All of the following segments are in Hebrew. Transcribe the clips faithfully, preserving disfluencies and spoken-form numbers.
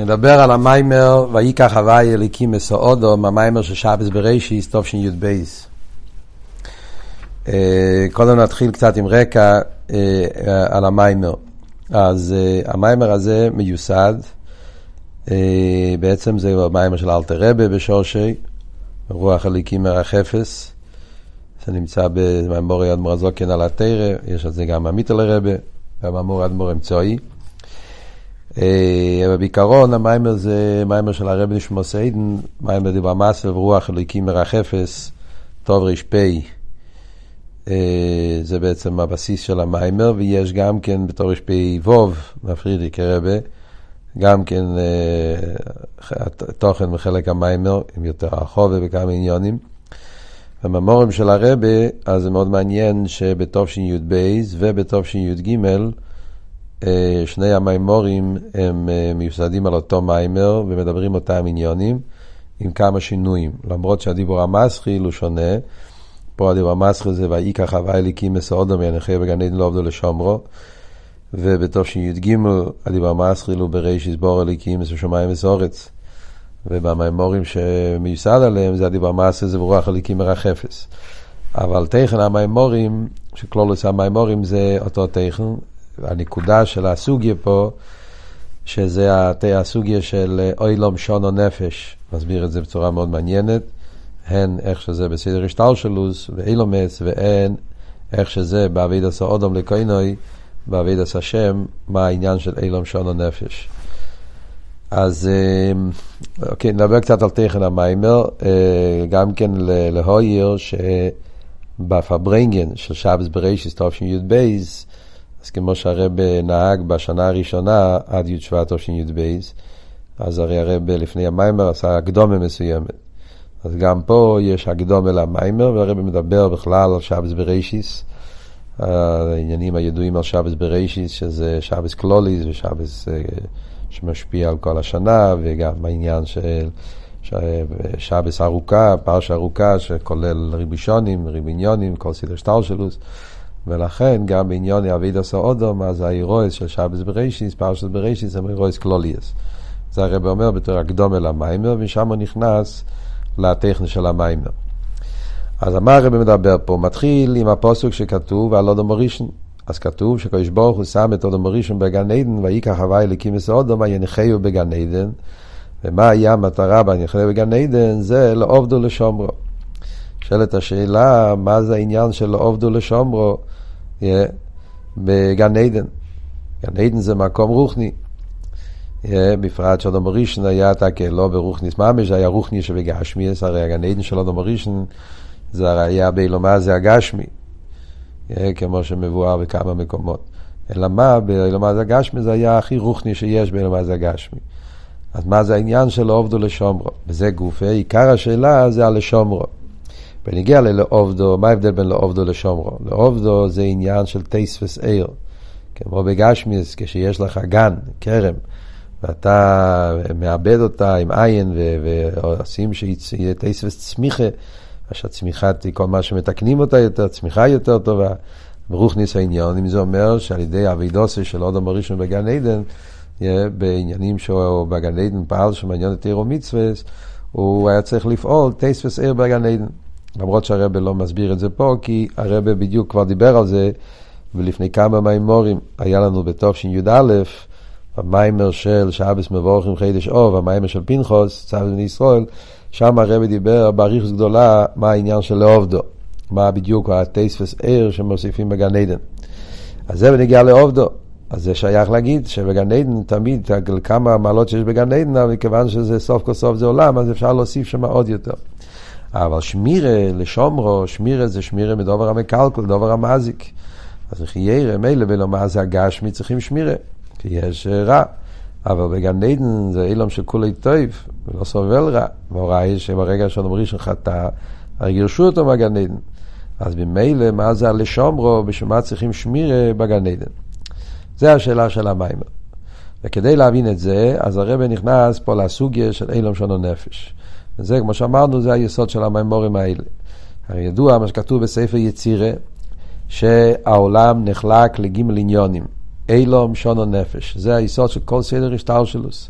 נדבר על המיימר ויקח הוואי אליקים מסעודום, המיימר של שבס בראשי, סטוב של יוד בייס. קודם נתחיל קצת עם רקע על המיימר. אז המיימר הזה מיוסד, בעצם זה המיימר של אלתר רבי בשורשי, רוח אליקים מרח אפס, שנמצא במאמורי אדמו"ר הזקן על התורה, יש על זה גם המיטל רבי, והמאמור אדמו"ר אמצעי. ובעיקרון המיימר זה מיימר של הרב נשמע סיידן, מיימר דיבר מסב רוח אליקים מרח אפס, טוב רשפי. זה בעצם הבסיס של המיימר, ויש גם כן בתור רשפי ווב, מפרידיק הרבה, גם כן תוכן מחלק המיימר, עם יותר רחוב ובכמה עניונים. הממורים של הרבה, אז זה מאוד מעניין שבתוב שין יוד בייז ובתוב שין יוד גימל, שני המיימורים הם מיוסדים על אותו מיימר ומדברים אותם עניונים עם כמה שינויים. למרות שהדיבור המסחיל הוא שונה, פה הדיבור המסחיל זה ויקח הוואי אליקים מסעודום ינחיה בגן עדן לא עבדו לשומרו, ובתוב שי"ג הדיבור המסחיל הוא בראש יסבור אליקים משמיים וארץ, ובמיימורים שמיוסד עליהם זה הדיבור המסחיל זה ברוח אליקים מרח אפס. אבל תכן המיימורים, שכלולוס המיימורים זה אותו תכן, הנקודה של הסוגיה פה, שזה הסוגיה של אילום שונו נפש, מסביר את זה בצורה מאוד מעניינת, הן איך שזה בסדר השתלשלות ואילומס, והן איך שזה בעבידת סעודום לכהנוי, בעבידת השם, מה העניין של אילום שונו נפש. אז אוקיי, נדבר קצת על תכן המיימר, גם כן להויר שבפברנגן של שבס בראשיס טוב שין יוד בייז, אז כמו שהרב נהג בשנה הראשונה עד י' שבט או שין י' בייס, אז הרי הרב לפני המיימר עשה הקדומה מסוימת. אז גם פה יש הקדומה למיימר, והרב מדבר בכלל על שבס בראשיס, העניינים הידועים על שבס בראשיס, שזה שבס כלוליס ושבס שמשפיע על כל השנה, וגם בעניין של שבס ארוכה, פרשה ארוכה, שכולל ריבישונים, ריביניונים, כל סדר שטלשלוס, ולכן גם בעניין יעביד סעודום, אז האירויס של שבס בראשיס, פרשת בראשיס, הם אירויס כלוליס. זה הרב אומר בתור הקדומה למיימר, ושם הוא נכנס לטכן של המיימר. אז מה הרב מדבר פה? מתחיל עם הפסוק שכתוב על אדום ראשון. אז כתוב שקדוש ברוך הוא שם את אדום ראשון בגן עדן, ויקח הוואי אליקים מסעודום, וינחהו בגן עדן. ומה היה המטרה בהנחיה בגן עדן? זה לעובדו לשומרו. שאלת השאלה, מה זה העניין של לעובדו לשומרו? Yeah, בגן עדן. גן עדן זה מקום רוחני. Yeah, בפרט שאדום ראשון היה תקלו ברוחניס ממש, היה רוחני שבגשמיס, הרי הגן עדן של אדום ראשון, זה הרי היה באילומה, זה הגשמי. Yeah, כמו שמבואר בכמה מקומות. אלא מה, באילומה זה הגשמי, זה היה הכי רוחני שיש באילומה זה הגשמי. אז מה זה העניין של לעובדו לשומרו? וזה גופה, עיקר השאלה זה על לשומרו. ונגיע ללעובדו, מה ההבדל בין לעובדו לשומרו? לעובדו זה עניין של תספס עיר, כמו בגשמיס, כשיש לך גן, קרם, ואתה מאבד אותה עם עין, ועושים שיהיה תספס צמיחה, שהצמיחה היא כל מה שמתקנים אותה יותר, צמיחה יותר טובה, ברוך ניס העניין, אם זה אומר שעל ידי אבידוסי של אדום ראשון בגן עדן, בעניינים שהוא בגן עדן פעל שמעניין את עיר ומצווה, הוא היה צריך לפעול תספס עיר בגן עדן. למרות שהרבא לא מסביר את זה פה, כי הרבא בדיוק כבר דיבר על זה, ולפני כמה מיימורים היה לנו בתוב שין י' א', המיימר של שבס מבורכים חידש אוב, המיימר של פינחוס, צו בני ישראל, שם הרבא דיבר באריכות גדולה מה העניין של לעובדו, מה בדיוק התוספות עיר שמוסיפים בגן עדן. אז זה בנגיע לעובדו, אז זה שייך להגיד שבגן עדן תמיד, כמה מעלות שיש בגן עדן, אבל מכיוון שזה סוף כל סוף זה עולם, אז אפשר להוסיף שם עוד יותר. אבל שמירה לשומרו, שמירה זה שמירה מדובר המקלקל, דובר המזיק. אז חיירה, מילא ולמה זה הגשמי, צריכים שמירה, כי יש רע. אבל בגן עדן זה אילום שכולי טוב, ולא סובל רע. והוראה היא שברגע שאנו ראשון חטא, הרי גירשו אותו מהגן עדן. אז במילא, מה זה לשומרו, בשביל מה צריכים שמירה בגן עדן? זה השאלה של המיימר. וכדי להבין את זה, אז הרב נכנס פה לסוגיה של אילום שונו נפש. וזה, כמו שאמרנו, זה היסוד של המיימורים האלה. הרי ידוע, מה שכתוב בספר יצירה, שהעולם נחלק לג' עניונים. אילום, שונו, נפש. זה היסוד של כל סדר השתלשלות.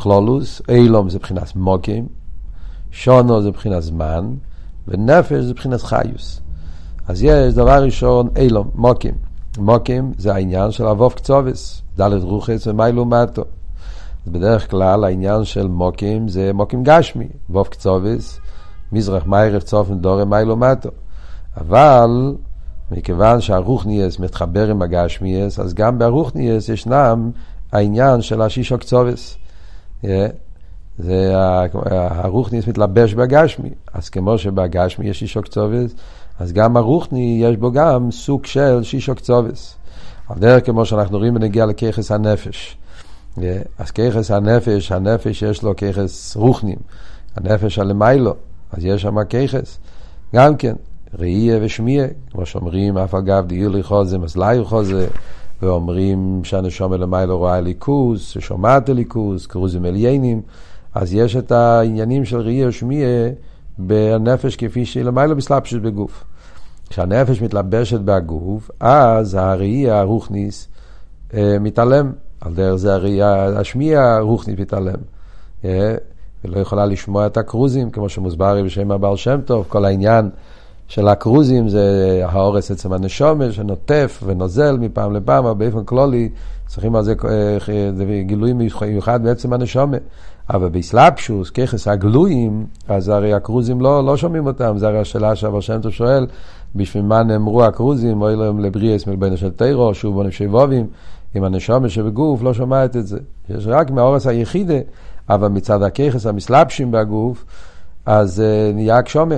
כלולוס, אילום זה בחינת מוקים, שונו זה בחינת זמן, ונפש זה בחינת חיוס. אז יש דבר ראשון אילום, מוקים. מוקים זה העניין של אבוב קצובס, דלת רוחס ומיילו מטו. בדרך כלל העניין של מוקים זה מוקים גשמי, אבוב קצובס, מזרח מיירף צופן דורם מיילו מטו. אבל מכיוון שהרוחניאס מתחבר עם הגשמיאס, אז גם ברוחניאס ישנם העניין של השישו קצובס. זה הרוחניאס מתלבש בגשמי, אז כמו שבגשמי יש שישו קצובס, אז גם הרוחני יש בו גם סוג של שישו קצובס. אבל דרך כמו שאנחנו רואים בנגיע לכיחס הנפש. אז כיחס הנפש, הנפש יש לו כיחס רוחנים, הנפש הלמיילו, אז יש שם כיחס. גם כן, ראייה ושמיעה, כמו שאומרים, אף אגב דיול יחוזם, אז לא יחוזם, ואומרים שהנשום אלמיילו רואה אליקוס, ששומעת אליקוס, קרוזים אליינים, אז יש את העניינים של ראייה ושמיעה, בנפש כפי שהיא למיילו בסלאפשת בגוף. כשהנפש מתלבשת בהגוף, אז הראייה הרוחניס אה, מתעלם. על דרך זה הראייה השמיעה הרוחניס מתעלם. אה, ולא יכולה לשמוע את הקרוזים, כמו שמוסברי בשם הבעל שם טוב. כל העניין של הקרוזים זה האורס עצם הנשומש, שנוטף ונוזל מפעם לפעם, אבל באופן כללי צריכים על זה אה, גילויים מיוחד בעצם הנשומש. אבל בסלאפשוס, ככס הגלויים, אז הרי הקרוזים לא, לא שומעים אותם. זה הרי השאלה שעבר שם טוב שואל, בשביל מה נאמרו הקרוזים, או אלוהם לבריאס מלבין של תירו, שוב בונים שיבובים, אם הנשום שבגוף לא שומעת את זה. יש רק מהאורס היחידה, אבל מצד הככס המסלאפשים בגוף, אז uh, נהיה כשומע.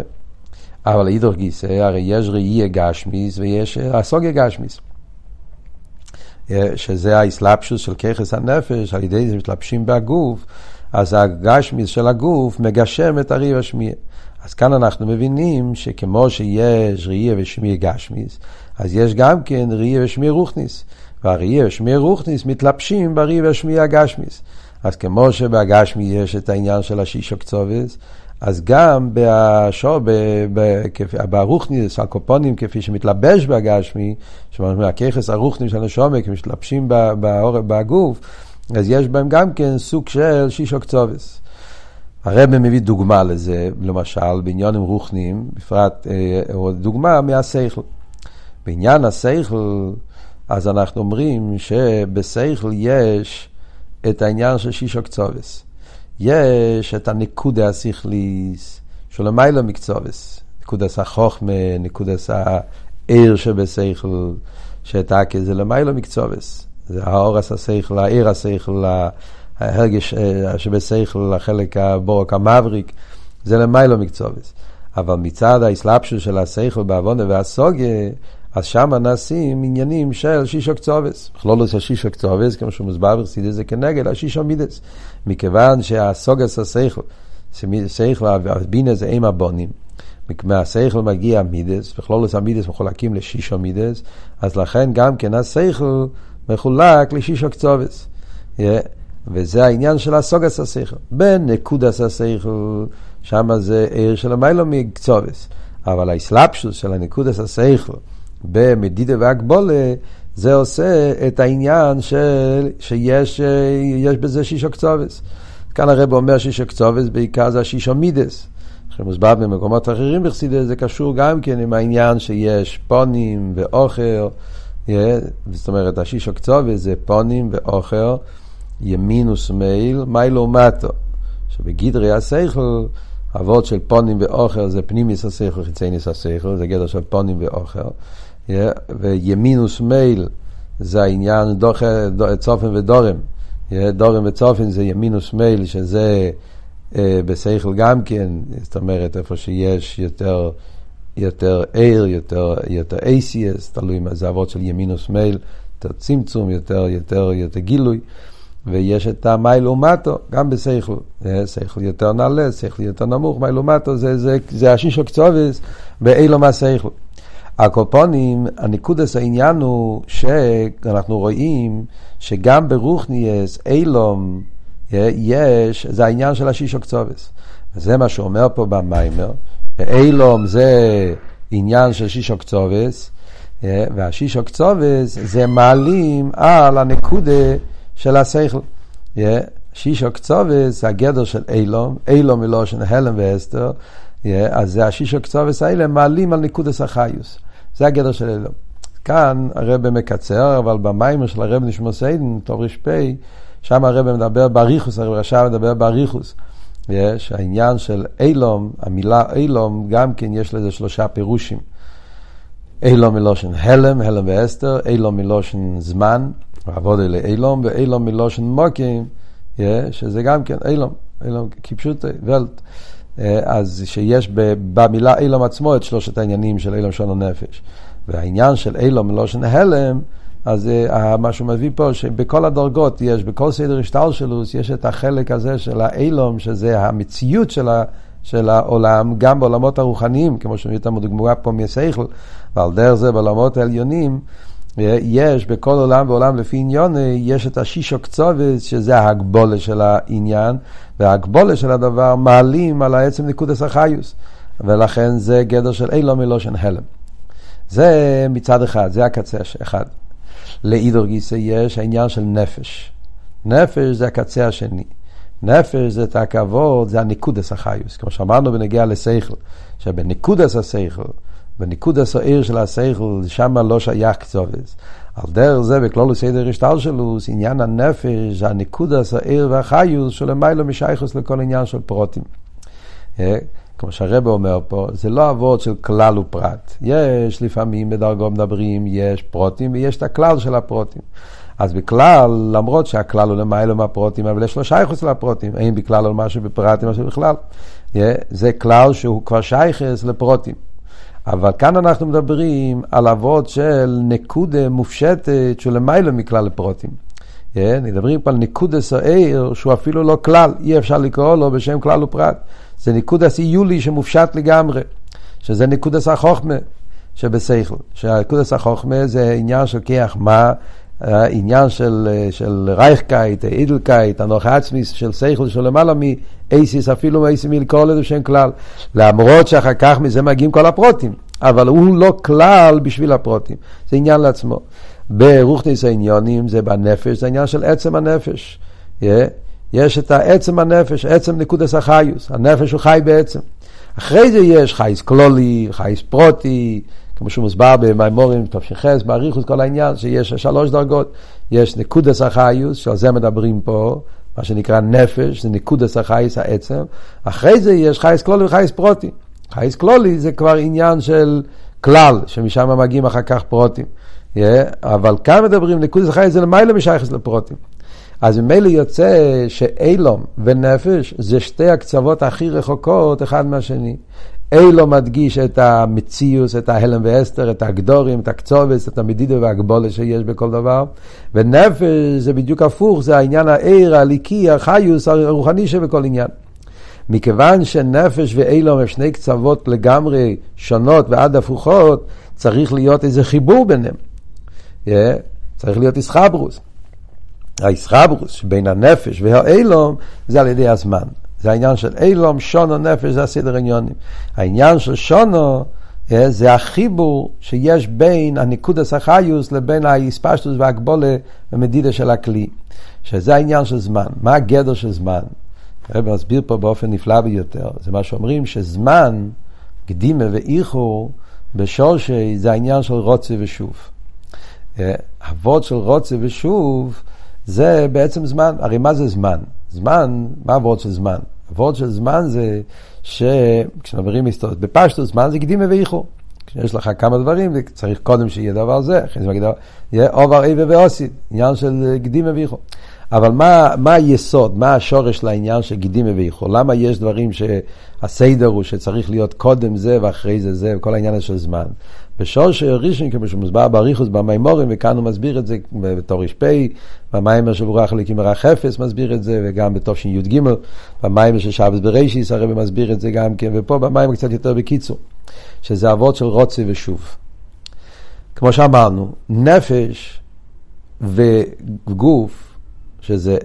אבל אידור גיסא, הרי יש ראייה גשמיס, ויש הסוגיה גשמיס. שזה ההסלאפשוס של ככס הנפש, על ידי זה מתלבשים בגוף, אז הגשמיס של הגוף מגשם את הראייה והשמיעה. אז כאן אנחנו מבינים שכמו שיש ראייה ושמיעה גשמיס, אז יש גם כן ראייה ושמיעה רוחניס. והראייה ושמיעה רוחניס מתלבשים בראייה ושמיעה הגשמיס. אז כמו שבגשמי יש את העניין של השישו קצובס, אז גם ברוחניס, הקופונים כפי שמתלבש בגשמי, שמהכיחס הרוחניס של הנשומק משתלבשים בגוף, אז יש בהם גם כן סוג של שישו קצובס. הרב מביא דוגמה לזה, למשל, בעניין עם רוחנים, בפרט, או דוגמה מהשכל. בעניין השכל, אז אנחנו אומרים שבשכל יש את העניין של שישו קצובס. יש את הנקודה השכליס, שלמיילו מקצובס. נקודס החוכמה, נקודס העיר שבשכל, שאתה כזה למיילו מקצובס. זה האורס השכל, העיר השכל, ההרגש שבשכל, החלק הבורק המבריק, זה למיילו מקצובס. אבל מצד ההסלאפשו של השכל בעוונה והסוגה, אז שם נעשים עניינים של שישו קצובס. בכלולוס השישו קצובס, כמו שמוסבר ברסידי, זה כנגד השישו מידס. מכיוון שהסוגס השכל, שכל והבינה זה עם הבונים, מהשכל מגיע המידס, בכלולוס המידס מחולקים לשישו מידס, אז לכן גם כן השכל מחולק לשישו קצובס. וזה העניין של הסוגס השכל. בנקודס השכל, שם זה עיר של המיילו מקצובס. אבל ההסלאפשוס של הנקודס השכל, במדידה והגבולה, זה עושה את העניין של, שיש יש בזה שישו קצובס. כאן הרב אומר שישו קצובס, בעיקר זה השישו מידס. שמוסבר במקומות אחרים בחסידות, זה קשור גם כן עם העניין שיש פונים ואוכר, זאת אומרת, השישו קצובס זה פונים ואוכר, ימין ושמאל, מיילו ומטו. שבגדרי השכל, אבות של פונים ואוכר זה פנימיס השכל, חיצייניס השכל, זה גדר של פונים ואוכר. וימין ושמאל זה העניין צופן ודורם. דורם וצופן זה ימין ושמאל, שזה בשכל גם כן, זאת אומרת, איפה שיש יותר יותר עיר, יותר יותר אייסיאס, תלוי מה זה אבות של ימין ושמאל, יותר צמצום, יותר יותר יותר גילוי. ויש את המייל ומטו, גם בשכל. שכל יותר נעלה, שכל יותר נמוך, מייל ומטו, זה, זה, זה השישו קצובס, באילו מהשכל. הקופונים, הנקודס העניין הוא שאנחנו רואים שגם ברוחניאס, אילום, יש, זה העניין של השישו קצובס. זה מה שאומר פה במיימר, אילום זה עניין של שישו קצובס, והשישו קצובס זה מעלים על הנקודה של השכל. שיש הקצובס זה הגדר של אילום, אילום מלושן הלם והסתר, אז זה השיש הקצובס האלה מעלים על נקודת החיוס. זה הגדר של אילום. כאן הרב מקצר, אבל במיימר של הרב נשמע סיידן, טוב רשפי, שם הרב מדבר בריחוס, הרב רשע מדבר בריחוס. יש העניין של אילום, המילה אילום, גם כן יש לזה שלושה פירושים. אילום מלושן הלם, הלם והסתר, אילום מלושן זמן, עבוד אלה אילום, ואילום מלושן מוקים, שזה גם כן אילום, אילום כפשוט ולט. אז שיש במילה אילום עצמו את שלושת העניינים של אילום שונו נפש. והעניין של אילום מלושן הלם, אז מה שהוא מביא פה, שבכל הדרגות יש, בכל סדר השתלשלות, יש את החלק הזה של האילום, שזה המציאות של, ה, של העולם, גם בעולמות הרוחניים, כמו שאיתנו דוגמה פה מסייכל, ועל דרך זה בעולמות העליונים, יש בכל עולם ועולם לפי עניון, יש את השיש הקצובס, שזה ההגבולה של העניין, וההגבולה של הדבר מעלים על העצם נקודת החיוס, ולכן זה גדר של אילום מלושן הלם. זה מצד אחד, זה הקצה אחד. לאידור גיסא יש העניין של נפש. נפש זה הקצה השני. נפש זה את הכבוד, זה הנקודס החיוס. כמו שאמרנו בנגיע לשכל, שבנקודס השכל, בנקודס העיר של השכל, שם לא שייך קצובס. על דרך זה, בכלול סדר השתלשלות, עניין הנפש, הנקודס העיר והחיוס, שלמיילו משייכוס לכל עניין של פרוטים. כמו שהרבא אומר פה, זה לא עבוד של כלל ופרט. יש לפעמים בדרגו מדברים, יש פרוטים ויש את הכלל של הפרוטים. אז בכלל, למרות שהכלל הוא למעלה מהפרוטים, אבל יש לו שייכוס לפרוטים. אין בכלל או משהו בפרטים, משהו בכלל. זה כלל שהוא כבר שייכס לפרוטים. אבל כאן אנחנו מדברים על עבוד של נקודה מופשטת של למעלה מכלל לפרוטים. נדברים פה על נקודה סוער שהוא אפילו לא כלל. אי אפשר לקרוא לו בשם כלל ופרט. זה נקודס איולי שמופשט לגמרי, שזה נקודס החוכמה שבשכל. שהנקודס החוכמה זה עניין של כיח מה, עניין של, של רייכקייט, אידלקייט, הנוח עצמי של שכל, שלמעלה מאיסיס, אפילו מאיסיס מלכל איזה שם כלל. למרות שאחר כך מזה מגיעים כל הפרוטים, אבל הוא לא כלל בשביל הפרוטים. זה עניין לעצמו. ברוחניס העניונים זה בנפש, זה עניין של עצם הנפש. יהיה. יש את העצם הנפש, עצם נקודת החיוס. הנפש הוא חי בעצם. אחרי זה יש חייס כלולי, חייס פרוטי, כמו שהוא מוסבר במיימורים, תפשיחס, בעריכות, כל העניין, שיש שלוש דרגות. יש נקודת החיוס, שעל זה מדברים פה, מה שנקרא נפש, זה נקודת החיוס, העצם. אחרי זה יש חייס כלולי וחייס פרוטי. חייס כלולי זה כבר עניין של כלל, שמשם מגיעים אחר כך פרוטים. Yeah, אבל כאן מדברים, נקודת החיוס זה למעלה משייכת לפרוטים. אז ממילא יוצא שאילום ונפש זה שתי הקצוות הכי רחוקות אחד מהשני. אילום מדגיש את המציאות, את ההלם והסתר, את הגדורים, את הקצובס, את המדידה והגבולה שיש בכל דבר. ונפש זה בדיוק הפוך, זה העניין העיר, הליקי, החיוס, הרוחני שבכל עניין. מכיוון שנפש ואילום הם שני קצוות לגמרי שונות ועד הפוכות, צריך להיות איזה חיבור ביניהם. Yeah, צריך להיות איסחברוס. ההסחברות שבין הנפש והאילום זה על ידי הזמן. זה העניין של אילום, שונו, נפש, זה הסדר עניונים. העניין של שונו זה החיבור שיש בין הנקודת החיוס לבין ההספשטות והגבולה במדידה של הכלי. שזה העניין של זמן. מה הגדר של זמן? הרב מסביר פה באופן נפלא ביותר. זה מה שאומרים שזמן, קדימה ואיחור, בשורשי זה העניין של רוצה ושוב. עבוד של רוצה ושוב זה בעצם זמן. הרי מה זה זמן? זמן, מה עבוד של זמן? עבוד של זמן זה שכשנברים מסתובב בפשטו, זמן זה קדימה ואיחור. כשיש לך כמה דברים, צריך קודם שיהיה דבר זה, יהיה עובר איבה ועוסית, עניין של קדימה ואיחור. אבל מה, מה היסוד, מה השורש לעניין של קדימה ואיחור? למה יש דברים שהסדר הוא שצריך להיות קודם זה ואחרי זה זה, וכל העניין של זמן? בשורש ראשון, כמו שמוסבר בריחוס במיימורים, וכאן הוא מסביר את זה בתור רשפי, במיימר של ברוח הליקים מרח אפס מסביר את זה, וגם בתור שין י' ג' במיימר של שבס בראשיס הרב מסביר את זה גם כן, ופה במיימר קצת יותר בקיצור, שזה עבוד של רוצה ושוב. כמו שאמרנו, נפש וגוף, שזה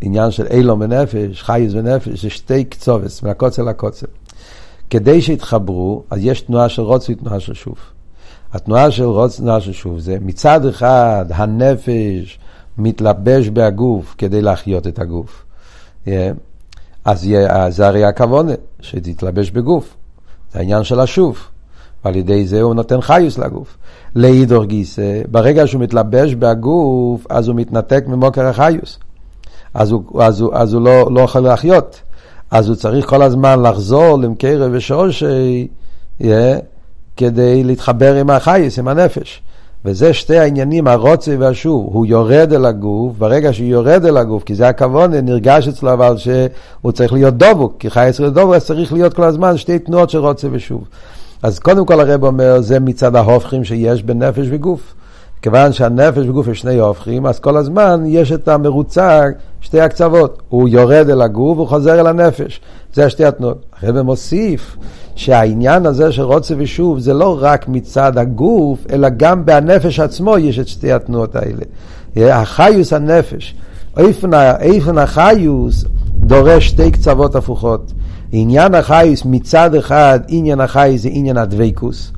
עניין של אילום ונפש, חייז ונפש, זה שתי קצובס, מהקוצה לקוצה. כדי שיתחברו, אז יש תנועה של רוצה ותנועה של שוב. התנועה של רוצה ותנועה של שוב זה מצד אחד הנפש מתלבש בהגוף כדי להחיות את הגוף. אז זה הרי הכוונה, שתתלבש בגוף. זה העניין של השוף. ועל ידי זה הוא נותן חיוס לגוף. להידור גיסא, ברגע שהוא מתלבש בהגוף, אז הוא מתנתק ממוקר החיוס. אז הוא, אז הוא, אז הוא לא, לא יכול להחיות. אז הוא צריך כל הזמן לחזור למקרה ושורשי, yeah, כדי להתחבר עם החייס, עם הנפש. וזה שתי העניינים, הרוצה והשוב. הוא יורד אל הגוף, ברגע שהוא יורד אל הגוף, כי זה הכוון, נרגש אצלו, אבל שהוא צריך להיות דובוק, כי חייס לדובוק, אז צריך להיות כל הזמן שתי תנועות של רוצה ושוב. אז קודם כל הרב אומר, זה מצד ההופכים שיש בנפש וגוף. כיוון שהנפש בגוף יש שני הופכים, אז כל הזמן יש את המרוצה, שתי הקצוות. הוא יורד אל הגוף, הוא חוזר אל הנפש. זה השתי התנועות. הרב מוסיף שהעניין הזה של רוצה ושוב, זה לא רק מצד הגוף, אלא גם בנפש עצמו יש את שתי התנועות האלה. החיוס הנפש, איפן החיוס דורש שתי קצוות הפוכות. עניין החיוס מצד אחד, עניין החיוס זה עניין הדוויקוס.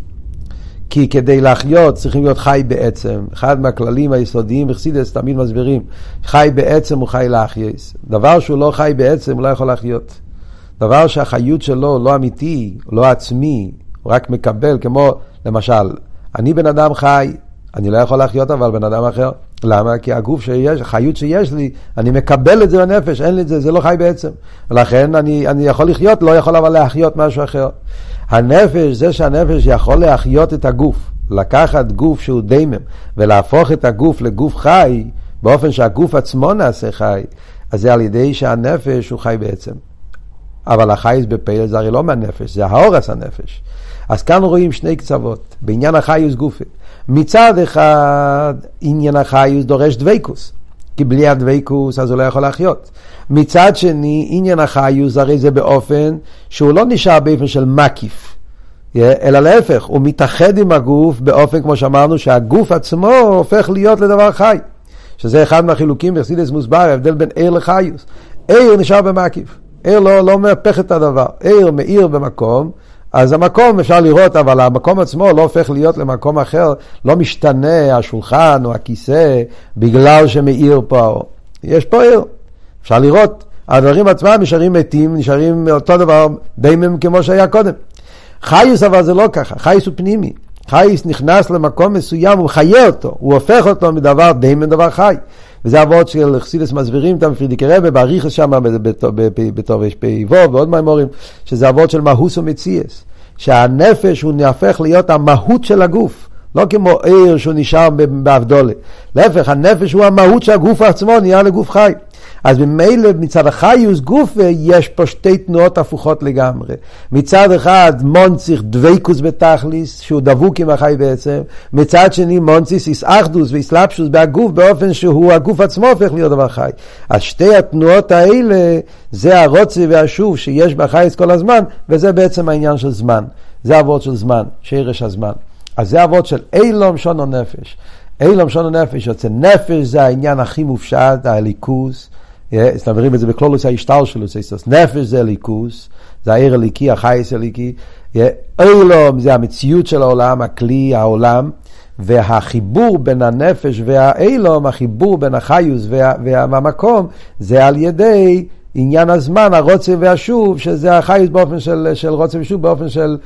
כי כדי להחיות צריכים להיות חי בעצם. אחד מהכללים היסודיים, בחסידות תמיד מסבירים, חי בעצם הוא חי להחייס. דבר שהוא לא חי בעצם הוא לא יכול להחיות. דבר שהחיות שלו לא אמיתי, לא עצמי, הוא רק מקבל, כמו למשל, אני בן אדם חי, אני לא יכול להחיות אבל בן אדם אחר. למה? כי הגוף שיש, החיות שיש לי, אני מקבל את זה בנפש, אין לי את זה, זה לא חי בעצם. ולכן אני, אני יכול לחיות, לא יכול אבל להחיות משהו אחר. הנפש, זה שהנפש יכול להחיות את הגוף, לקחת גוף שהוא דמם, ולהפוך את הגוף לגוף חי, באופן שהגוף עצמו נעשה חי, אז זה על ידי שהנפש הוא חי בעצם. אבל החייס בפעיל זה הרי לא מהנפש, זה ההורס הנפש. אז כאן רואים שני קצוות, בעניין החיוס גופי. מצד אחד, עניין החיוס דורש דוויקוס, כי בלי הדוויקוס אז הוא לא יכול לחיות. מצד שני, עניין החיוס הרי זה באופן שהוא לא נשאר באופן של מקיף, אלא להפך, הוא מתאחד עם הגוף באופן כמו שאמרנו שהגוף עצמו הופך להיות לדבר חי, שזה אחד מהחילוקים בחסידות מוסבר, ההבדל בין עיר לחיוס. עיר נשאר במקיף, עיר לא, לא מהפך את הדבר, עיר מאיר במקום, אז המקום אפשר לראות, אבל המקום עצמו לא הופך להיות למקום אחר, לא משתנה השולחן או הכיסא, בגלל שמאיר פה. יש פה עיר, אפשר לראות. הדברים עצמם נשארים מתים, נשארים אותו דבר, דיימים כמו שהיה קודם. חייס אבל זה לא ככה, חייס הוא פנימי. חייס נכנס למקום מסוים, הוא חיה אותו, הוא הופך אותו מדבר דיימים דבר חי. וזה עבוד של חסידס מסבירים, אתם פרידיקי רבי, בעריכס שם בתור שפעיבו, ועוד מהמורים, שזה עבוד של מהוס ומציאס, שהנפש הוא נהפך להיות המהות של הגוף, לא כמו עיר שהוא נשאר בעבדולה. להפך, הנפש הוא המהות שהגוף עצמו נהיה לגוף חי. אז ממילא מצד החיוס גוף יש פה שתי תנועות הפוכות לגמרי. מצד אחד מונציך דוויקוס בתכליס, שהוא דבוק עם החי בעצם. מצד שני מונציך איסאחדוס ואיסלאפשוס בהגוף, באופן שהוא הגוף עצמו הופך להיות דבר חי. אז שתי התנועות האלה זה הרוצה והשוב שיש בחייס כל הזמן, וזה בעצם העניין של זמן. זה עבוד של זמן, שירש הזמן. אז זה עבוד של אילום שונו נפש. אילום שונו נפש, יוצא נפש זה העניין הכי מופשט, הליכוס. אז נאמרים את זה בכלולוס ההשתלשלות, נפש זה הליכוס, זה העיר הליקי, החייס הליקי, אילום זה המציאות של העולם, הכלי, העולם, והחיבור בין הנפש והאילום, החיבור בין החיוס והמקום, זה על ידי עניין הזמן, הרוצה והשוב, שזה החיוס באופן של, של רוצה ושוב, באופן של,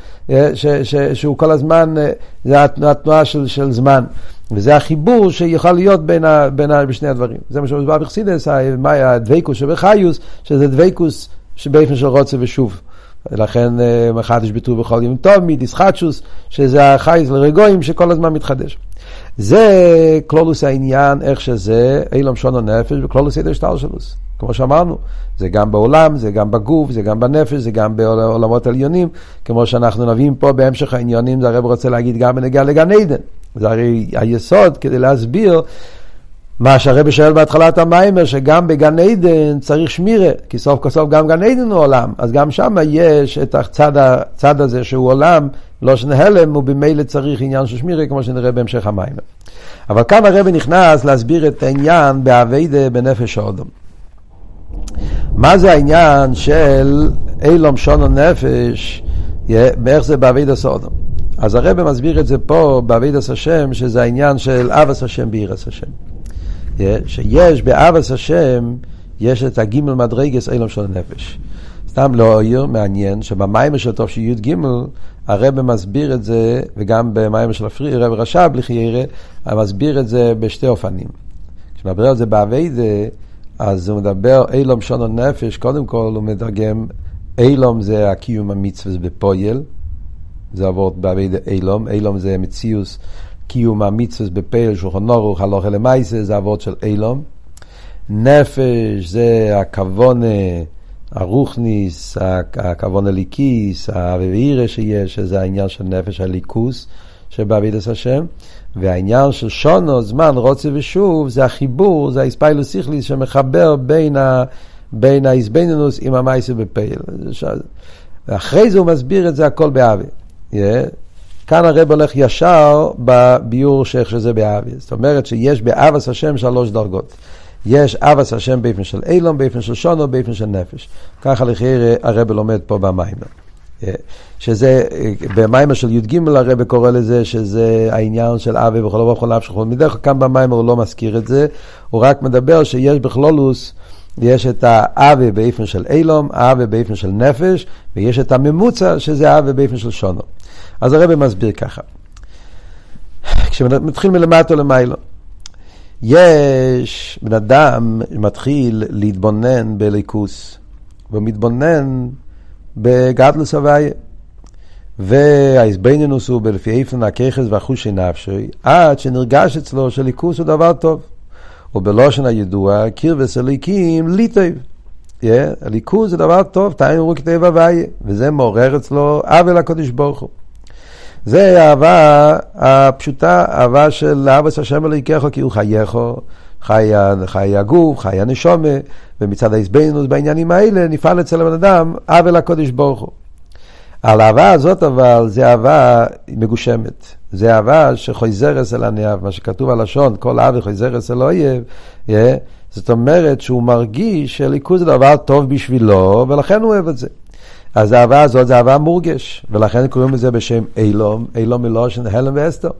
ש, ש, שהוא כל הזמן, זה התנועה של, של זמן. וזה החיבור שיכול להיות בין, ה, בין ה, בשני הדברים. זה מה שמוסבר בחסידות, הדוויקוס שבחיוס, שזה דוויקוס שבאופן של רוצה ושוב. לכן מחד ישבתו בכל יום טוב, מידיס חדשוס, שזה החייס לרגועים שכל הזמן מתחדש. זה כלולוס העניין, איך שזה, אילום שונו נפש, וכלולוס ידע שטלשלוס. כמו שאמרנו, זה גם בעולם, זה גם בגוף, זה גם בנפש, זה גם בעולמות עליונים, כמו שאנחנו נביאים פה בהמשך העניונים, זה הרב רוצה להגיד גם בנגע לגן עדן. זה הרי היסוד כדי להסביר מה שהרב שואל בהתחלת המיימר, שגם בגן עדן צריך שמירה, כי סוף כסוף גם גן עדן הוא עולם, אז גם שם יש את הצד, הצד הזה שהוא עולם, לא שנהלם, הוא במילא צריך עניין של שמירה, כמו שנראה בהמשך המיימר. אבל כאן הרב נכנס להסביר את העניין בעבודה בנפש האדם. מה זה העניין של אילום שונו נפש, איך זה בעבודת האדם? אז הרב מסביר את זה פה בעבודת השם, שזה העניין של אבס השם בעירס השם. שיש באבס השם, יש את הגימל מדרגס אילום של הנפש. סתם לא עיר, מעניין, שבמיימר של טוב שיוד גימל, הרב מסביר את זה, וגם במיימר של הפריר, הרב רשב לחיירה, מסביר את זה בשתי אופנים. כשמדבר על זה בעבי זה, אז הוא מדבר אילום של הנפש, קודם כל הוא מדרגם, אילום זה הקיום המצווה בפויל, זה עבוד בעבי זה אילום, אילום זה מציוס, קיום המצווה בפויל, שולחון ארוך, הלוך אל המעשה, זה עבוד של אילום. נפש זה הכוונה הרוחניס, הכוונה ליקיס, הווירה שיש, שזה העניין של נפש הליקוס שבעבידת השם, והעניין של שונו, זמן, רוצה ושוב, זה החיבור, זה האספיילוס סיכליס שמחבר בין ה... בין האיזבנינוס עם המייסה בפייל. אחרי זה הוא מסביר את זה הכל באבי. Yeah. כאן הרב הולך ישר בביור שאיך שזה באבי. זאת אומרת שיש באבס השם שלוש דרגות. יש אבס השם באיפן של אילום, באיפן של שונו, באיפן של נפש. ככה לחייר הרב לומד פה במיימר. Yeah. שזה, במיימר של י' ג' הרב קורא לזה שזה העניין של אבי וכל אבו וכל אב שכל מדרך. כאן במיימר הוא לא מזכיר את זה. הוא רק מדבר שיש בכלולוס יש את האווה באיפן של אילום, האווה באיפן של נפש, ויש את הממוצע שזה האווה באיפן של שונו. אז הרב מסביר ככה. כשמתחיל מלמטו למיילו, יש בן אדם מתחיל להתבונן בליקוס, ומתבונן בגדלוס הוויה, והאיזבנינוס הוא בלפי איפן הכיחס והחושי נפשי, עד שנרגש אצלו שליקוס הוא דבר טוב. ובלושן הידוע, קירבס הליקים ליטב. הליקוז זה דבר טוב, תאמרו כתב הוואי, וזה מעורר אצלו אבל הקודש ברוך הוא. זה האהבה הפשוטה, האהבה של אבס השם הליקחו, כי הוא חייכו, חיי הגוף, חיי הנשומה, ומצד ההסבנות בעניינים האלה נפעל אצל הבן אדם אבל הקודש ברוך הוא. האהבה הזאת אבל, זה אהבה מגושמת. זה אהבה שחוזר אצל הנאהב, מה שכתוב הלשון, כל אהבה חוזר אצל האויב, yeah. זאת אומרת שהוא מרגיש שהליכוז זה דבר טוב בשבילו, ולכן הוא אוהב את זה. אז האהבה הזאת זה אהבה מורגש, ולכן קוראים את זה בשם אילום, אילום מלושן, הלם ואסתר.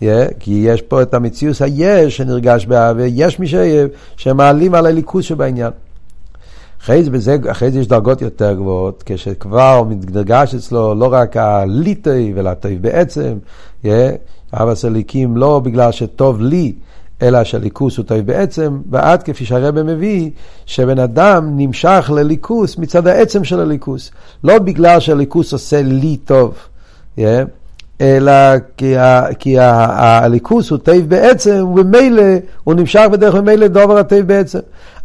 Yeah. כי יש פה את המציאוס היש שנרגש באהבה, יש מי שאוהב, שמעלים על הליכוז שבעניין. אחרי זה, בזה, אחרי זה יש דרגות יותר גבוהות, כשכבר מתדרגש אצלו לא רק הליטי ולטייב בעצם, yeah, אבל סליקים לא בגלל שטוב לי, אלא שהליקוס הוא טייב בעצם, ועד כפי שהרבא מביא, שבן אדם נמשך לליקוס מצד העצם של הליקוס, לא בגלל שהליקוס עושה לי טוב, yeah, אלא כי, ה, כי ה, ה, הליקוס הוא טייב בעצם, ומילא, הוא נמשך בדרך ומילא דובר הטייב בעצם.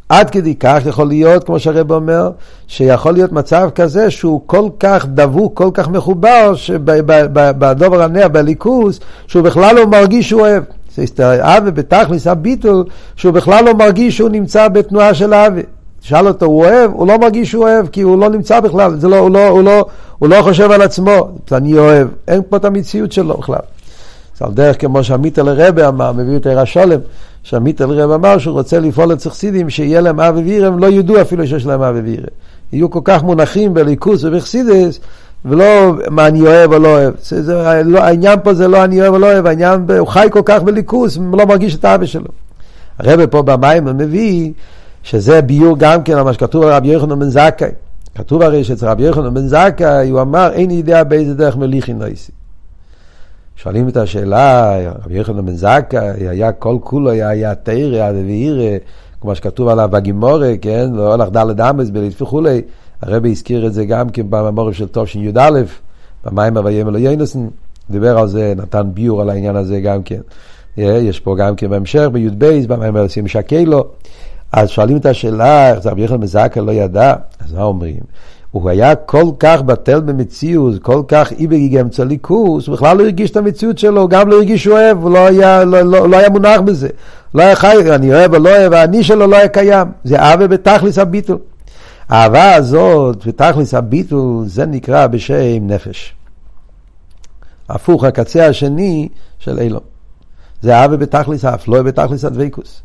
עד כדי כך יכול להיות, כמו שהרב אומר, שיכול להיות מצב כזה שהוא כל כך דבוק, כל כך מחובר, שבדובר הנאה, בליקוס, שהוא בכלל לא מרגיש שהוא אוהב. זה אהבה בתכלס הביטול, שהוא בכלל לא מרגיש שהוא נמצא בתנועה של אהבה. שאל אותו, הוא אוהב? הוא לא מרגיש שהוא אוהב, כי הוא לא נמצא בכלל. זה לא, הוא לא, הוא לא, הוא לא חושב על עצמו. אני אוהב. אין פה את המציאות שלו בכלל. זה על דרך כמו שעמית אל הרבה אמר, מביא את העיר השולם, שעמית אל רב אמר שהוא רוצה לפעול את סכסידים שיהיה להם אב ווירה, הם לא ידעו אפילו שיש להם אב ווירה. יהיו כל כך מונחים בליקוס ובכסידס, ולא מה אני אוהב או לא אוהב. זה, זה, לא, העניין פה זה לא אני אוהב או לא אוהב, העניין, הוא חי כל כך בליקוס, הוא לא מרגיש את האבא שלו. הרבה פה במים המביא, שזה ביור גם כן, מה שכתוב על רבי יוחנן בן זכאי. כתוב הרי שאצל רבי יוחנן בן זכאי, הוא אמר, אין ידע באיזה דרך מליכין נעשי. שואלים את השאלה, רבי יוחנן בן זכאי, היה כל כולו, היה, היה תירה, הדביר, כמו שכתוב עליו בגימורה, כן, והולך דל לדמס ולהתפיחו לי, הרבי הזכיר את זה גם בממורף של טוב שין י' א', במים הוויים אלו יינוסן, דיבר על זה, נתן ביור על העניין הזה גם כן, יש פה גם כן בהמשך, בי' בייס, במים הוויים עושים שקי לו, אז שואלים את השאלה, איך רבי יוחנן בן זכאי לא ידע, אז מה אומרים? הוא היה כל כך בטל במציאות, כל כך אי בגיגם צליקוס, הוא בכלל לא הרגיש את המציאות שלו, הוא גם לא הרגיש שהוא אוהב, הוא לא היה, לא, לא, לא היה מונח בזה. לא היה חי, אני אוהב או לא אוהב, האני שלו לא היה קיים. זה אהבה בתכלס הביטול. האהבה הזאת בתכלס הביטול, זה נקרא בשם נפש. הפוך, הקצה השני של אילום. זה אהבה בתכלס האף, לא בתכלס הדוויקוס.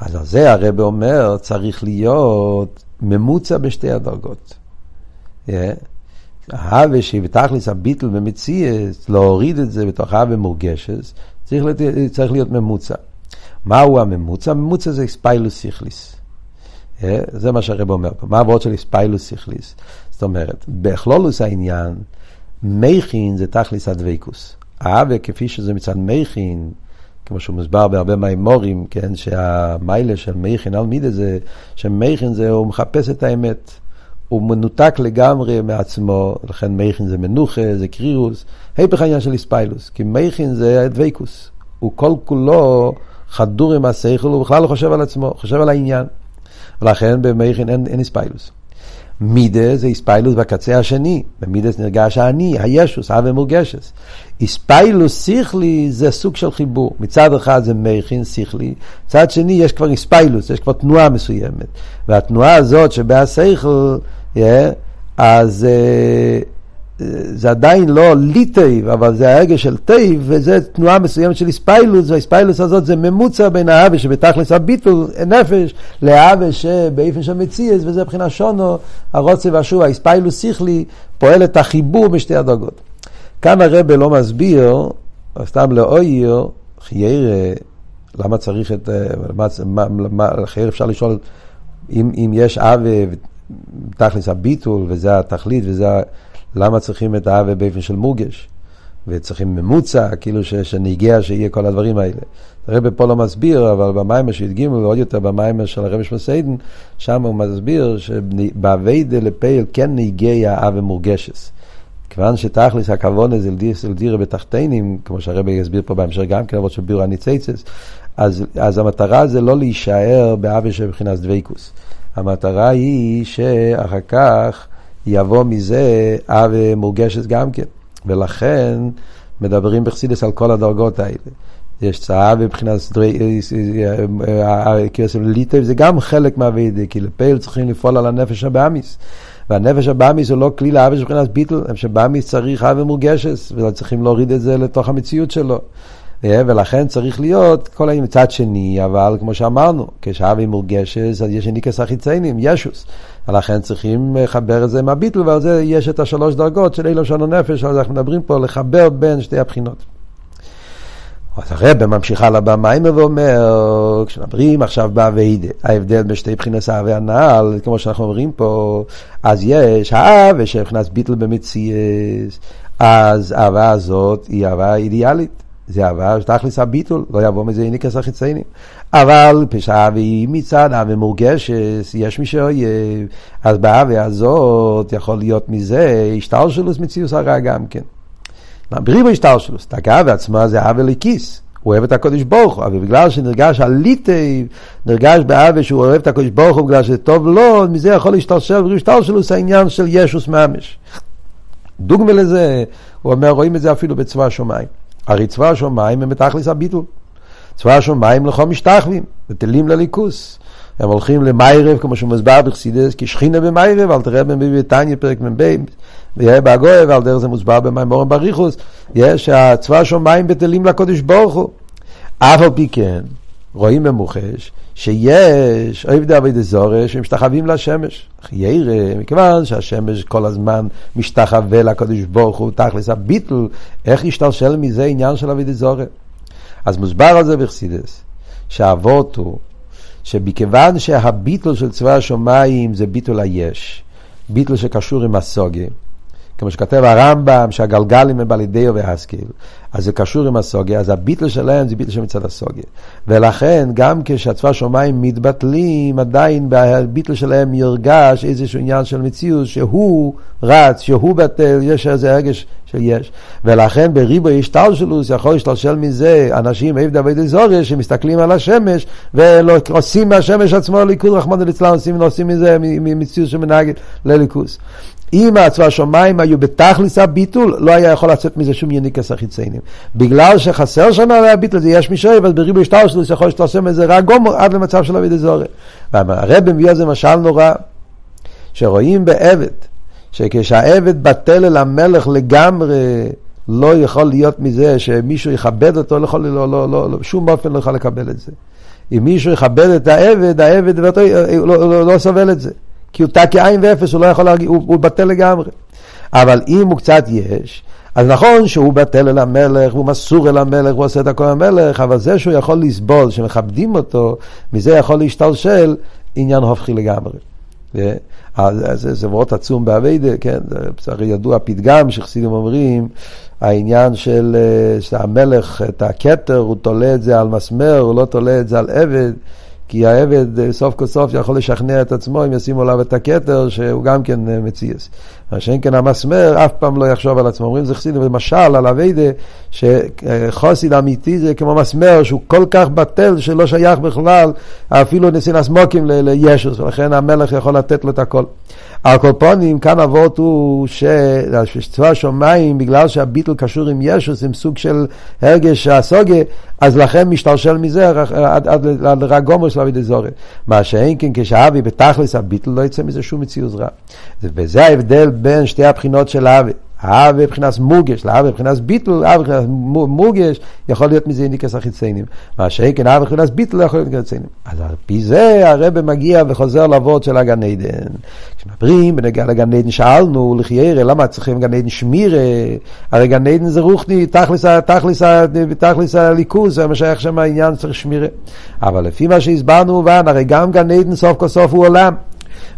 אז על זה הרב אומר, צריך להיות ממוצע בשתי הדרגות. ההווה שבתכלס הביטל ומציאס, להוריד את זה בתוך ההווה מורגשת, צריך להיות ממוצע. מהו הממוצע? הממוצע זה אספיילוס סיכליס. זה מה שהרב אומר פה. מה העברות של אספיילוס סיכליס? זאת אומרת, בכלולוס העניין, מייכין זה תכליס הדוויקוס. האווה כפי שזה מצד מייכין, כמו שהוא מסבר בהרבה מימורים, כן, שהמיילה של מייכין על מידה זה, שמייכין זה הוא מחפש את האמת. הוא מנותק לגמרי מעצמו, לכן מייכין זה מנוחה, זה קרירוס, היפך העניין של אספיילוס, כי מייכין זה הדוויקוס. הוא כל כולו חדור עם השכל, הוא בכלל לא חושב על עצמו, חושב על העניין. ולכן במייכין אין, אין אספיילוס. מידה זה אספיילוס בקצה השני, במידס נרגש העני, הישוס, הווה מורגשס. אספיילוס שכלי זה סוג של חיבור, מצד אחד זה מייכין שכלי, מצד שני יש כבר אספיילוס, יש כבר תנועה מסוימת, והתנועה הזאת שבה שכל, yeah, אז uh, זה עדיין לא לי טייב, אבל זה הרגש של טייב, וזה תנועה מסוימת של אספיילוס, והאספיילוס הזאת זה ממוצע בין האווה שבתכלס הביטול נפש, לאווה שבאיפן שמציאס, וזה בחינה שונו, הרוצה והשוע, האספיילוס שכלי פועל את החיבור בשתי הדרגות. כאן הרב לא מסביר, סתם לאויר, חייר, למה צריך את, חייר אפשר לשאול, אם, אם יש אווה, תכלס הביטול, וזה התכלית, וזה, למה צריכים את האווה באופן של מורגש? וצריכים ממוצע, כאילו ש, שנגיע שיהיה כל הדברים האלה. הרב פה לא מסביר, אבל במיימר שהדגימו, ועוד יותר במיימר של הרב שמסיידן, שם הוא מסביר שבעבדה לפייל כן נגיע האווה מורגשס. כיוון שתכלס הכוונה זה לדירה בתחתינים, כמו שהרבי יסביר פה בהמשך גם כן, עבוד שבירו הניצייצס, אז, אז המטרה זה לא להישאר באווה שבבחינת דוויקוס. המטרה היא שאחר כך יבוא מזה אווה מורגשת גם כן. ולכן מדברים בחסידס על כל הדרגות האלה. יש צעה בבחינת ליטב, זה גם חלק מהוידי, כי לפעיל צריכים לפעול על הנפש הבאמיס. והנפש הבאמיס הוא לא כלי לאווה שבבחינת ביטל, שבאמיס צריך אווה מורגשת, וצריכים להוריד את זה לתוך המציאות שלו. ולכן צריך להיות כל העניין מצד שני, אבל כמו שאמרנו, כשהאווה מורגשת, אז יש ניקס החיציינים, ישוס. ולכן צריכים לחבר את זה עם הביטל, ועל זה יש את השלוש דרגות של אילם שנו נפש, אז אנחנו מדברים פה לחבר בין שתי הבחינות. אז הרב ממשיך על הבאמיים ואומר, כשנברים עכשיו בעבדה, ההבדל בשתי בחינס האווה הנעל, כמו שאנחנו אומרים פה, אז יש האווה שבחינס ביטל במציאס, אז האווה הזאת היא האווה אידיאלית. זה אבל שתכלס הביטול, לא יבוא מזה ניקס החיציינים. אבל כשהאווה היא מצד האווה מורגשת, יש מי שאויב, אז באווה הזאת יכול להיות מזה השתלשלות מציאוס הרע גם כן. בריבו השתלשלות, האווה עצמה זה האווה לקיס, הוא אוהב את הקודש ברוך הוא, אבל בגלל שנרגש הליטי, נרגש באווה שהוא אוהב את הקודש ברוך הוא, בגלל שטוב לא, מזה יכול להשתלשל, בריבו השתלשלות זה העניין של ישוס ממש. דוגמה לזה, הוא אומר, רואים את זה אפילו בצבא השומיים. הרי צבא השומיים הם מתכלס הביטול. צבא השומיים לכל משתחווים, מטלים לליכוס. הם הולכים למיירב, כמו שהוא מסבר בחסידס, כי שכינה במיירב, אל תראה בביתניה פרק ממבי, ויהיה בהגוי, ועל דרך זה מוסבר במיימורם בריחוס, יש הצבא השומיים מטלים לקודש ברוך הוא. אף על פי כן, רואים במוחש, שיש עבד עבד זורש שמשתחווים לשמש. ירא, מכיוון שהשמש כל הזמן משתחווה לקדוש ברוך הוא, תכלס הביטל, איך ישתלשל מזה עניין של עבד זורש? אז מוסבר על זה בחסידס, שהאבות הוא, שבכיוון שהביטל של צבא השומיים זה ביטל היש, ביטל שקשור עם הסוגיה, כמו שכתב הרמב"ם, שהגלגלים הם בלידיו והסקיל, אז זה קשור עם הסוגיה, אז הביטל שלהם זה ביטל שמצד הסוגיה. ולכן, גם כשהצבא השומיים מתבטלים, עדיין הביטל שלהם ירגש איזשהו עניין של מציאות, שהוא רץ, שהוא בטל, יש איזה הרגש שיש. ולכן, בריבו השתלשלות, יכול להשתלשל מזה, אנשים עבד עבד זורש, שמסתכלים על השמש, ועושים מהשמש עצמו ליכוז, רחמנא ליצלן, עושים, עושים מזה, מציאות שמנהגת לליכוז. אם הצבא השומיים היו בתכלס הביטול, לא היה יכול לצאת מזה שום יניקס החיציינים. בגלל שחסר שם הביטול, זה יש משהו, אז בריבוי השתלשלות, יכול שתעשם איזה רע גומר עד למצב של עבד זורש. הרב מביא איזה משל נורא, שרואים בעבד, שכשהעבד בטל אל המלך לגמרי, לא יכול להיות מזה שמישהו יכבד אותו, לא, לא, לא, לא, שום אופן לא יכול לקבל את זה. אם מישהו יכבד את העבד, העבד לא, לא, לא, לא סובל את זה. כי הוא תקי עין ואפס, הוא לא יכול להרגיע, הוא, הוא בטל לגמרי. אבל אם הוא קצת יש, אז נכון שהוא בטל אל המלך, הוא מסור אל המלך, הוא עושה את הכל המלך, אבל זה שהוא יכול לסבול, שמכבדים אותו, מזה יכול להשתלשל עניין הופכי לגמרי. זה מאוד עצום בעבודה, הרי ידוע פתגם שחסידים אומרים, העניין של המלך, את הכתר, הוא תולה את זה על מסמר, הוא לא תולה את זה על עבד, כי העבד סוף כל סוף יכול לשכנע את עצמו אם ישימו עליו את הכתר שהוא גם כן מציאס. שאין כן המסמר אף פעם לא יחשוב על עצמו. אומרים זה חסיד, למשל על הוידה שחוסיד אמיתי זה כמו מסמר שהוא כל כך בטל שלא שייך בכלל אפילו נסין הסמוקים לישוס, ולכן המלך יכול לתת לו את הכל. הקולפונים כאן עבוד הוא שצבא השומיים בגלל שהביטל קשור עם ישוס עם סוג של הרגש הסוגה, אז לכן משתרשל מזה עד, עד, עד לרגומר של אבידי זורי. מה שאין כן כשהאבי בתכלס הביטל לא יצא מזה שום מציוז רע. וזה ההבדל בין שתי הבחינות של האבי. האבי מבחינת מוגש, האבי מבחינת ביטל, האבי מבחינת מוגש יכול להיות מזה אינדיקס החיציינים. מה שאין כן האבי מבחינת ביטל לא יכול להיות החיציינים. אז על פי זה הרב מגיע וחוזר לעבוד של הגן עדן. כשמדברים בנגע לגן עדן שאלנו לחיירה למה צריכים גן עדן שמירה, הרי גן עדן זה רוחני, תכלס, תכלס, תכלס הליכוז, זה משייך שם העניין צריך שמירה. אבל לפי מה שהסברנו ואן, הרי גם גן עדן סוף כסוף הוא עולם.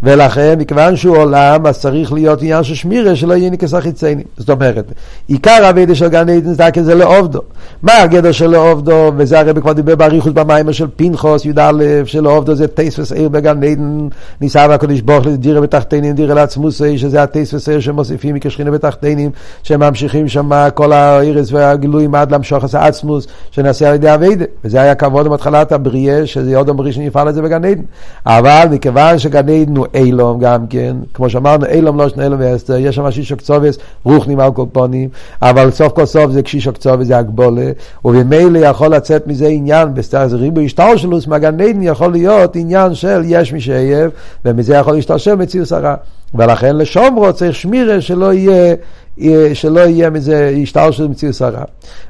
ולכן, מכיוון שהוא עולם, אז צריך להיות עניין של שמירה, שלא יהיה ניקס החיציינים. זאת אומרת, עיקר העבודה של גן עדן דווקא זה לעובדו. מה הגדר של לעובדו? וזה הרב כבר דיבר באריכות במים של פנחס, יהודה א', של עובדו זה תייס וסעיר בגן עדן, ניסה והקדוש ברוך הוא דירה בתחתינים, דירה לעצמוסי, שזה התייס וסעיר שמוסיפים מכשכינה בתחתינים, שממשיכים שם כל הארץ והגילויים עד למשוך העצמוס, שנעשה על ידי העבודה. וזה היה כבוד מתחילת הבריאה, שזה אדם ראשון יפעל את זה בגן עדן. אבל מכיוון שגן עדן אילום גם כן, כמו שאמרנו אילום לא שני אילום ואסתר, יש שם שישו קצובס רוחנים על קופונים, אבל סוף כל סוף זה כשישו קצובס זה הגבולה, ובמילא יכול לצאת מזה עניין בסדר, זה ריבוי השתלשלות, מגן עדן יכול להיות עניין של יש מי שאייב, ומזה יכול להשתלשל מציאות הרע, ולכן לשומרו צריך שמירה שלא יהיה שלא יהיה מזה השתלשלות מציאות הרע,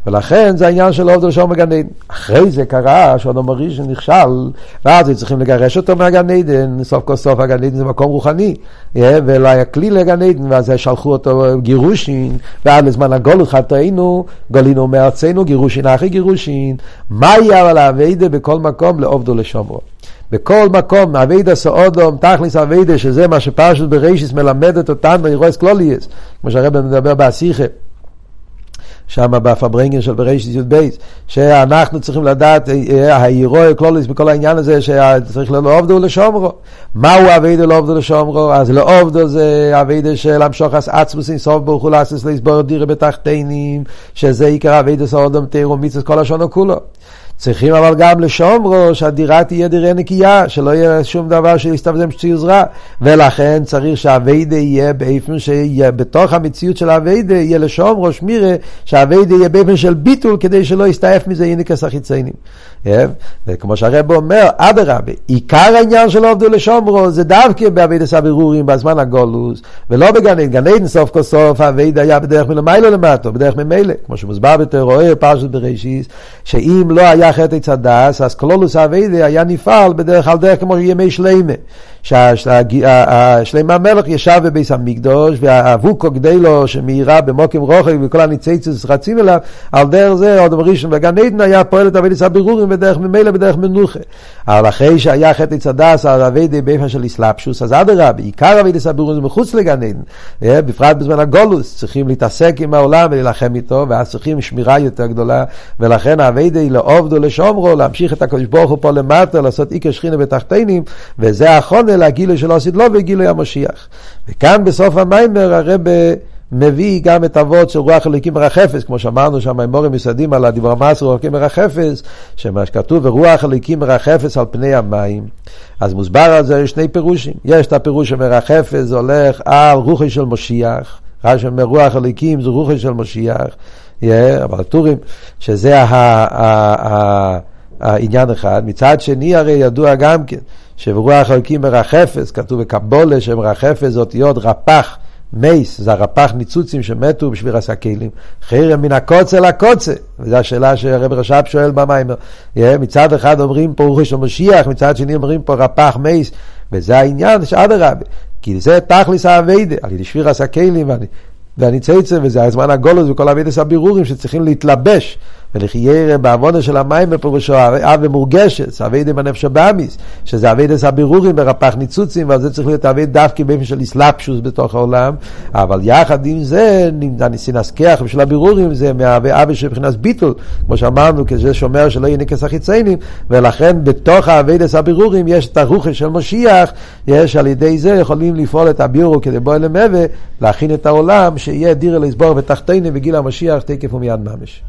ולכן זה העניין של עובדו לשום מגן עדן. אחרי זה קרה שאדם ראשון נכשל, ואז צריכים לגרש אותו מהגן עדן. סוף כל סוף הגן עדן זה מקום רוחני, ולא היה כלי לגן עדן, ואז שלחו אותו גירושין, ועד לזמן הגלות חטאינו גולינו מארצנו גירושין אחרי גירושין. מה היה על העבודה בכל מקום לעובדו לשומרו? בכל מקום, עבודה סעודום, תכלס עבודה, שזה מה שפשוט בראשיס מלמדת אותנו, ירוס כלוליס, כמו שהרב מדבר בהשיחה, שם בפברנגן של בראשיס יוד בייס, שאנחנו צריכים לדעת, הירוי כלוליס בכל העניין הזה, שצריך לעובדו לשומרו. מהו עבודה לעובדו לשומרו? אז לעובדו זה עבודה של המשוך עצמוס אינסוף ברוך הוא לעשות לסבור דירה בתחתינים, שזה עיקר עבודה סעודום תירו מיצס כל השונו כולו. צריכים אבל גם לשומרו שהדירה תהיה דירה נקייה, שלא יהיה שום דבר שיסתבזם שציוז רע, ולכן צריך שהעבודה יהיה באיפן שיהיה בתוך המציאות של העבודה, יהיה לשומרו שמירה שהעבודה יהיה באיפן של ביטול, כדי שלא יסתעף מזה אינקס החיציינים. וכמו שהרב אומר, אדרבה, עיקר העניין שלא עובדו לשומרו זה דווקא בעבודת הבירורים בזמן הגולוס, ולא בגן עדן. גן עדן סוף כל סוף העבודה היה בדרך מלמעלה למטה, בדרך ממילא, כמו שמוסבר בתורה פרשת בראשית, שאם לא היה חטא צדס, אז כלולוס העבודה היה נפעל בדרך על דרך כמו ימי שלמה, ששלמה המלך ישב בביס המקדוש, והאבוקו גדי לו שמאירה במוקם רוחק, וכל הניציצוס רצים אליו, על דרך זה עוד ראשון, וגן עדן היה פועל את עבודת הבירורים בדרך ממילא, בדרך מנוחה. אבל אחרי שהיה חטא צדס, העבודה באופן של אסלאפשוס, אז אדרבה, עיקר עבודת הבירורים זה מחוץ לגן עדן, בפרט בזמן הגולוס, צריכים להתעסק עם העולם ולהילחם איתו, ואז צריכים שמירה יותר גדולה, ולכן העבודה היא לעובדו לשומרו, להמשיך את הקדוש ברוך הוא פה למטה, לעשות עיקר שכינה בתחתינים, וזה החונה הגילוי שלא עשית לו וגילוי המשיח. וכאן בסוף המיימר הרב מביא גם את אבות של רוח אלוקים מרחפס, כמו שאמרנו שהמיימורים מסעדים על הדבר המסור אלוקים מרחפס, שמה שכתוב ורוח אלוקים מרחפס על פני המים, אז מוסבר על זה יש שני פירושים. יש את הפירוש שמרחפס זה הולך על רוחי של משיח, רש"י אומר רוח אלוקים זה רוחי של משיח, אבל טורים שזה העניין אחד. מצד שני הרי ידוע גם כן שברוח אלוקים מרחפס, כתוב בקבולה שמרחפס זאת יוד רפח מייס, זה הרפח ניצוצים שמתו בשביר הסקלים, חרם מן הקוצה לקוצה, וזו השאלה שהרב רש"ב שואל במים. מצד אחד אומרים פה רוחי של משיח, מצד שני אומרים פה רפח מייס, וזה העניין שעד הרב, כי זה תכלס העבודה, על ידי שביר הסקלים, והניצייצה, וזה הזמן הגולוס וכל המידס הבירורים שצריכים להתלבש ולחייר בעוונה של המים בפירושו הרעה ומורגשת, עבד עם הנפש הבאמיס, שזה עבדס הבירורים ברפח ניצוצים, ועל זה צריך להיות עבד דווקא באופן של אסלאפשוס בתוך העולם, אבל יחד עם זה נמדע נסכח בשביל הבירורים, זה מהעבד שבחינס ביטול, כמו שאמרנו, כזה שומר שלא יהיה נקס החיציינים, ולכן בתוך העבדס הבירורים יש את הרוחה של משיח, יש על ידי זה יכולים לפעול את הבירו כדי בוא אליהם ולהכין את העולם שיהיה דיר אל הסבור ותחתינו בגיל המשיח תקף ומיד ממש.